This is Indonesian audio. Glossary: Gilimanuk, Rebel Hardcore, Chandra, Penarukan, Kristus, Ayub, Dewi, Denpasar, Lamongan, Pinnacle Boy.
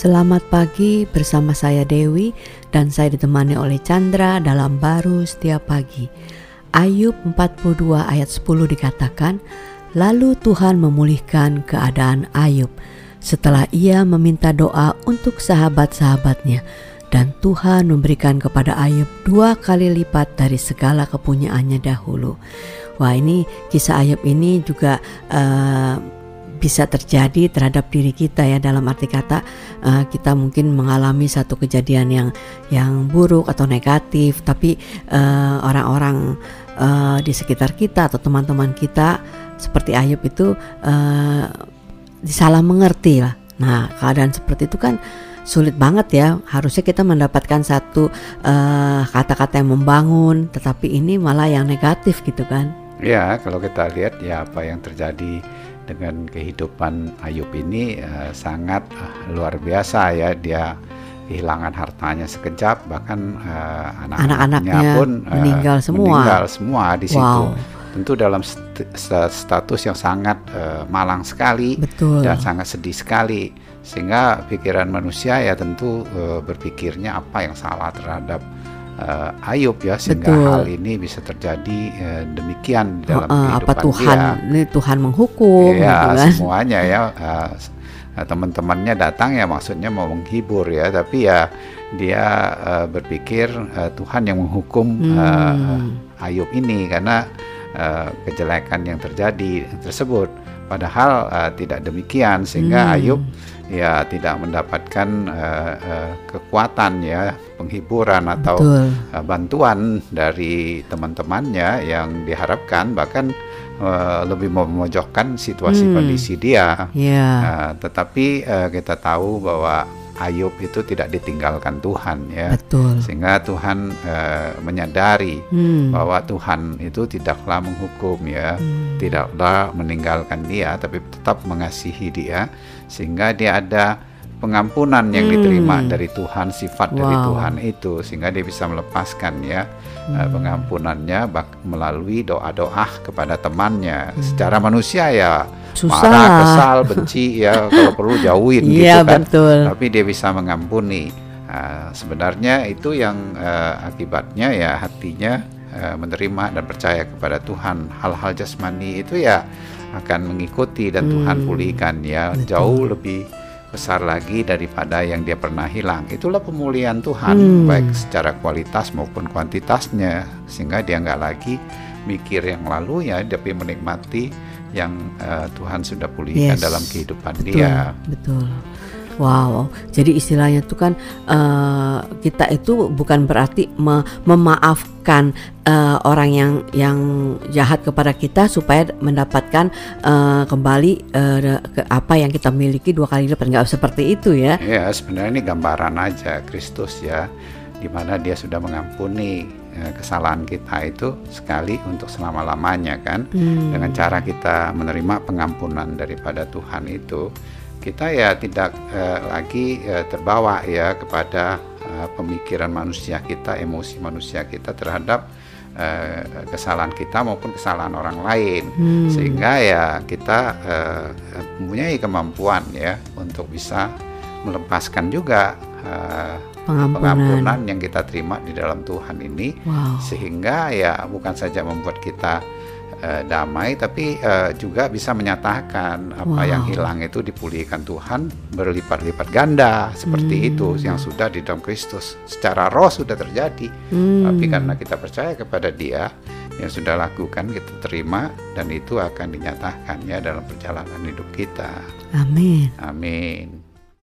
Selamat pagi bersama saya Dewi dan saya ditemani oleh Chandra dalam Baru Setiap Pagi. Ayub 42 ayat 10 dikatakan, lalu Tuhan memulihkan keadaan Ayub setelah ia meminta doa untuk sahabat-sahabatnya, dan Tuhan memberikan kepada Ayub 2 kali lipat dari segala kepunyaannya dahulu. Wah, ini kisah Ayub ini juga bisa terjadi terhadap diri kita ya, dalam arti kata kita mungkin mengalami satu kejadian yang buruk atau negatif, tapi orang-orang di sekitar kita atau teman-teman kita seperti Ayub itu disalah mengerti lah. Nah, keadaan seperti itu kan sulit banget ya, harusnya kita mendapatkan satu kata-kata yang membangun, tetapi ini malah yang negatif gitu kan. Ya, kalau kita lihat ya apa yang terjadi dengan kehidupan Ayub ini sangat luar biasa ya. Dia kehilangan hartanya sekejap, bahkan anak-anaknya pun meninggal semua di situ. Tentu dalam status yang sangat malang sekali. Betul. Dan sangat sedih sekali, sehingga pikiran manusia ya tentu berpikirnya apa yang salah terhadap Ayub ya, sehingga hal ini bisa terjadi demikian dalam kehidupan apa Tuhan, dia. Ini Tuhan menghukum ya, gitu kan? Semuanya ya, teman-temannya datang ya, maksudnya mau menghibur ya, tapi ya dia berpikir Tuhan yang menghukum Ayub ini karena kejelekan yang terjadi tersebut. Padahal tidak demikian, sehingga Ayub ya tidak mendapatkan kekuatan ya, penghiburan atau bantuan dari teman-temannya yang diharapkan, bahkan lebih memojokkan situasi kondisi dia. Tetapi kita tahu bahwa Ayub itu tidak ditinggalkan Tuhan ya. Betul. Sehingga Tuhan menyadari bahwa Tuhan itu tidaklah menghukum ya, tidaklah meninggalkan dia, tapi tetap mengasihi dia, sehingga dia ada pengampunan yang diterima dari Tuhan, sifat dari Tuhan itu, sehingga dia bisa melepaskan ya pengampunannya melalui doa-doa kepada temannya. Secara manusia ya susah, marah, kesal, benci ya, kalau perlu jauhin gitu kan. Betul. Tapi dia bisa mengampuni. Sebenarnya itu yang akibatnya ya hatinya menerima dan percaya kepada Tuhan. Hal-hal jasmani itu ya akan mengikuti dan Tuhan pulihkan ya. Betul. Jauh lebih besar lagi daripada yang dia pernah hilang. Itulah pemulihan Tuhan, baik secara kualitas maupun kuantitasnya, sehingga dia nggak lagi mikir yang lalu ya, tapi menikmati yang Tuhan sudah pulihkan dalam kehidupan dia. Betul. Wow, jadi istilahnya itu kan kita itu bukan berarti memaafkan orang yang jahat kepada kita supaya mendapatkan kembali ke apa yang kita miliki 2 kali lipat, nggak seperti itu ya? Ya, sebenarnya ini gambaran aja Kristus ya, di mana dia sudah mengampuni kesalahan kita itu sekali untuk selama-lamanya kan. Dengan cara kita menerima pengampunan daripada Tuhan itu, kita ya tidak lagi terbawa ya kepada pemikiran manusia kita, emosi manusia kita terhadap kesalahan kita maupun kesalahan orang lain. Sehingga ya kita mempunyai kemampuan ya untuk bisa melepaskan juga pengampunan yang kita terima di dalam Tuhan ini. Sehingga ya bukan saja membuat kita damai, tapi juga bisa menyatakan apa yang hilang itu dipulihkan Tuhan berlipat-lipat ganda, seperti itu yang sudah di dalam Kristus. Secara roh sudah terjadi, tapi karena kita percaya kepada dia yang sudah lakukan, kita terima, dan itu akan dinyatakannya dalam perjalanan hidup kita. Amin.